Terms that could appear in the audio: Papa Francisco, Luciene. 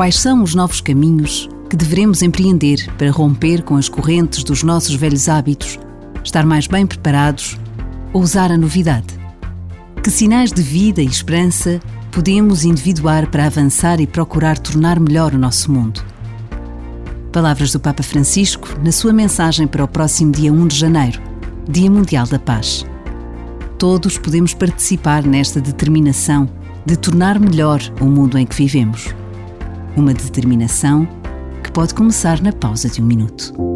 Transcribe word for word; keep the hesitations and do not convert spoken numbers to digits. quais são os novos caminhos que deveremos empreender para romper com as correntes dos nossos velhos hábitos, estar mais bem preparados, ousar a novidade. Que sinais de vida e esperança podemos individuar para avançar e procurar tornar melhor o nosso mundo? Palavras do Papa Francisco na sua mensagem para o próximo dia primeiro de janeiro, Dia Mundial da Paz. Todos podemos participar nesta determinação de tornar melhor o mundo em que vivemos. Uma determinação que pode começar na pausa de um minuto.